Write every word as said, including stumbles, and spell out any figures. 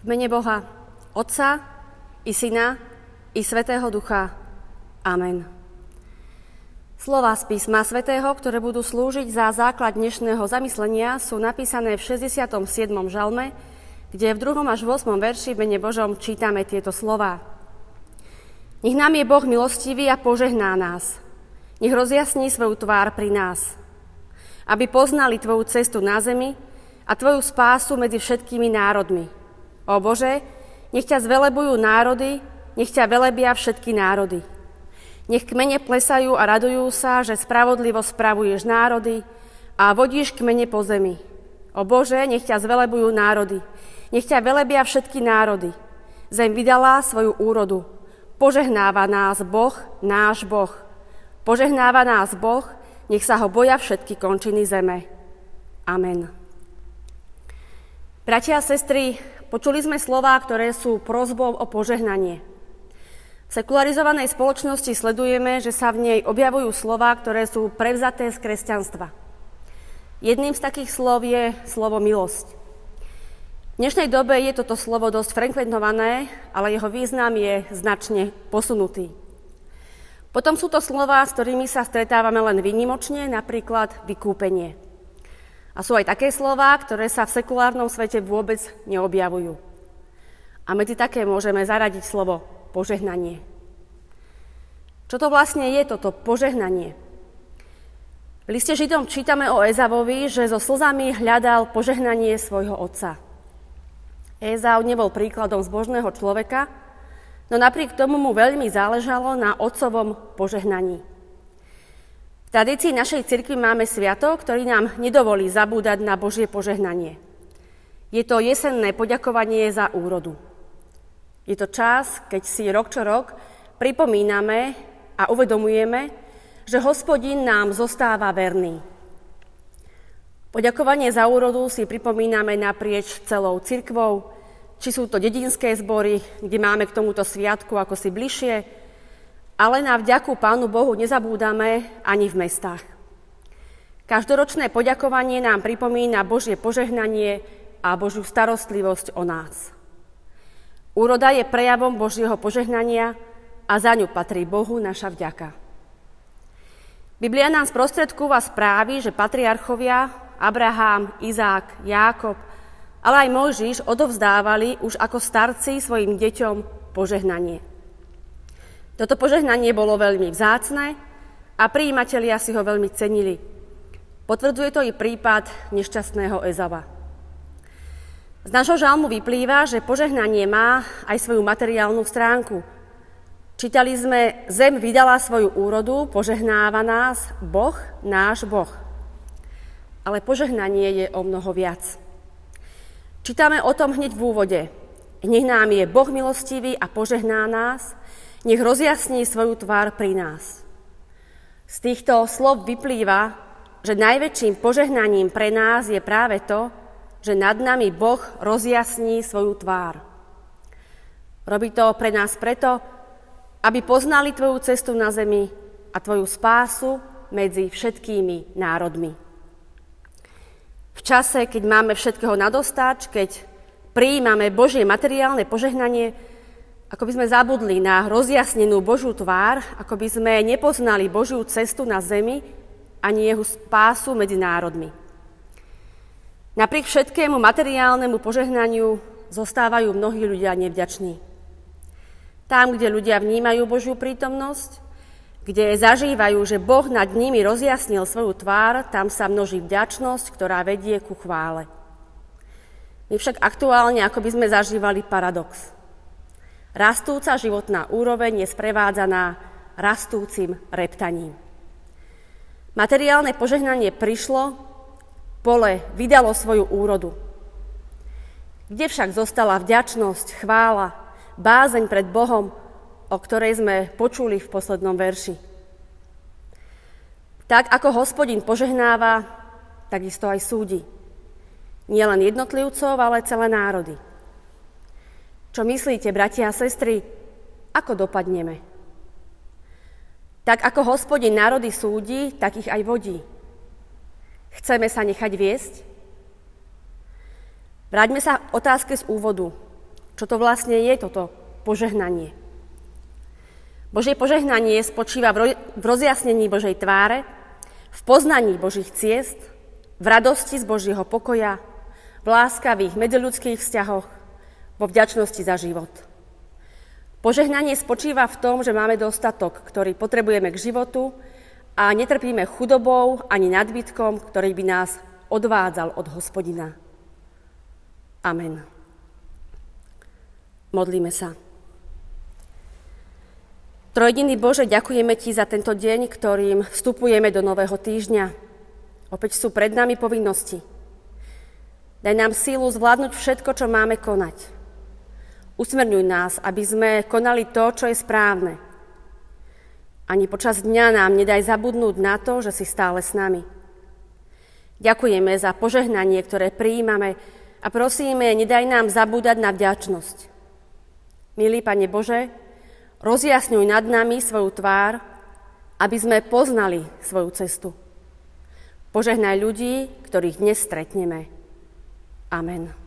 V mene Boha, Otca i Syna i Svätého Ducha. Amen. Slová z písma Svätého, ktoré budú slúžiť za základ dnešného zamyslenia, sú napísané v šesťdesiatom siedmom žalme, kde v druhom až v ôsmom verši v mene Božom čítame tieto slová. Nech nám je Boh milostivý a požehná nás. Nech rozjasní svoju tvár pri nás. Aby poznali Tvoju cestu na zemi a Tvoju spásu medzi všetkými národmi. Ó Bože, nech ťa zvelebujú národy, nech ťa velebia všetky národy. Nech kmene plesajú a radujú sa, že spravodlivo spravuješ národy a vodíš kmene po zemi. Ó Bože, nech ťa zvelebujú národy, nech ťa velebia všetky národy. Zem vydala svoju úrodu. Požehnáva nás Boh, náš Boh. Požehnáva nás Boh, nech sa ho boja všetky končiny zeme. Amen. Bratia a sestry, počuli sme slová, ktoré sú prosbou o požehnanie. V sekularizovanej spoločnosti sledujeme, že sa v nej objavujú slová, ktoré sú prevzaté z kresťanstva. Jedným z takých slov je slovo milosť. V dnešnej dobe je toto slovo dosť frekventované, ale jeho význam je značne posunutý. Potom sú to slová, s ktorými sa stretávame len výnimočne, napríklad vykúpenie. A sú aj také slová, ktoré sa v sekulárnom svete vôbec neobjavujú. A medzi také môžeme zaradiť slovo požehnanie. Čo to vlastne je toto požehnanie? V liste Židom čítame o Ezavovi, že so slzami hľadal požehnanie svojho otca. Ezau nebol príkladom zbožného človeka, no napriek tomu mu veľmi záležalo na otcovom požehnaní. V tradícii našej cirkvi máme sviatok, ktorý nám nedovolí zabúdať na Božie požehnanie. Je to jesenné poďakovanie za úrodu. Je to čas, keď si rok čo rok pripomíname a uvedomujeme, že Hospodin nám zostáva verný. Poďakovanie za úrodu si pripomíname naprieč celou cirkvou, či sú to dedinské zbory, kde máme k tomuto sviatku ako si bližšie, ale na vďaku Pánu Bohu nezabúdame ani v mestách. Každoročné poďakovanie nám pripomína Božie požehnanie a Božiu starostlivosť o nás. Úroda je prejavom Božieho požehnania a za ňu patrí Bohu naša vďaka. Biblia nám sprostredkúva správy, že patriarchovia Abraham, Izák, Jákob, ale aj Mojžiš odovzdávali už ako starci svojim deťom požehnanie. Toto požehnanie bolo veľmi vzácne a prijímatelia si ho veľmi cenili. Potvrdzuje to i prípad nešťastného Ezava. Z nášho žalmu vyplýva, že požehnanie má aj svoju materiálnu stránku. Čítali sme, zem vydala svoju úrodu, požehnáva nás Boh, náš Boh. Ale požehnanie je o mnoho viac. Čítame o tom hneď v úvode. Nech nám je Boh milostivý a požehná nás, nech rozjasní svoju tvár pri nás. Z týchto slov vyplýva, že najväčším požehnaním pre nás je práve to, že nad nami Boh rozjasní svoju tvár. Robí to pre nás preto, aby poznali Tvoju cestu na zemi a Tvoju spásu medzi všetkými národmi. V čase, keď máme všetkého nadostáč, keď prijímame Božie materiálne požehnanie, ako by sme zabudli na rozjasnenú Božiu tvár, ako by sme nepoznali Božiu cestu na zemi ani jeho spásu medzi národmi. Napriek všetkému materiálnemu požehnaniu zostávajú mnohí ľudia nevďační. Tam, kde ľudia vnímajú Božiu prítomnosť, kde zažívajú, že Boh nad nimi rozjasnil svoju tvár, tam sa množí vďačnosť, ktorá vedie ku chvále. My však aktuálne, ako by sme zažívali paradox. Rastúca životná úroveň je sprevádzaná rastúcim reptaním. Materiálne požehnanie prišlo, pole vydalo svoju úrodu. Kde však zostala vďačnosť, chvála, bázeň pred Bohom, o ktorej sme počuli v poslednom verši. Tak ako Hospodin požehnáva, takisto aj súdi. Nie len jednotlivcov, ale celé národy. Čo myslíte, bratia a sestry, ako dopadneme? Tak ako Hospodin národy súdi, tak ich aj vodí. Chceme sa nechať viesť? Vráťme sa k otázke z úvodu. čo to vlastne je toto požehnanie. Božie požehnanie spočíva v rozjasnení Božej tváre, v poznaní Božích ciest, v radosti z Božieho pokoja, v láskavých medziľudských vzťahoch, vo vďačnosti za život. Požehnanie spočíva v tom, že máme dostatok, ktorý potrebujeme k životu a netrpíme chudobou ani nadbytkom, ktorý by nás odvádzal od Hospodina. Amen. Modlíme sa. Trojjediný Bože, ďakujeme Ti za tento deň, ktorým vstupujeme do nového týždňa. Opäť sú pred nami povinnosti. Daj nám sílu zvládnuť všetko, čo máme konať. Usmerňuj nás, aby sme konali to, čo je správne. Ani počas dňa nám nedaj zabudnúť na to, že si stále s nami. Ďakujeme za požehnanie, ktoré prijímame a prosíme, nedaj nám zabúdať na vďačnosť. Milý Pane Bože, rozjasňuj nad nami svoju tvár, aby sme poznali svoju cestu. Požehnaj ľudí, ktorých dnes stretneme. Amen.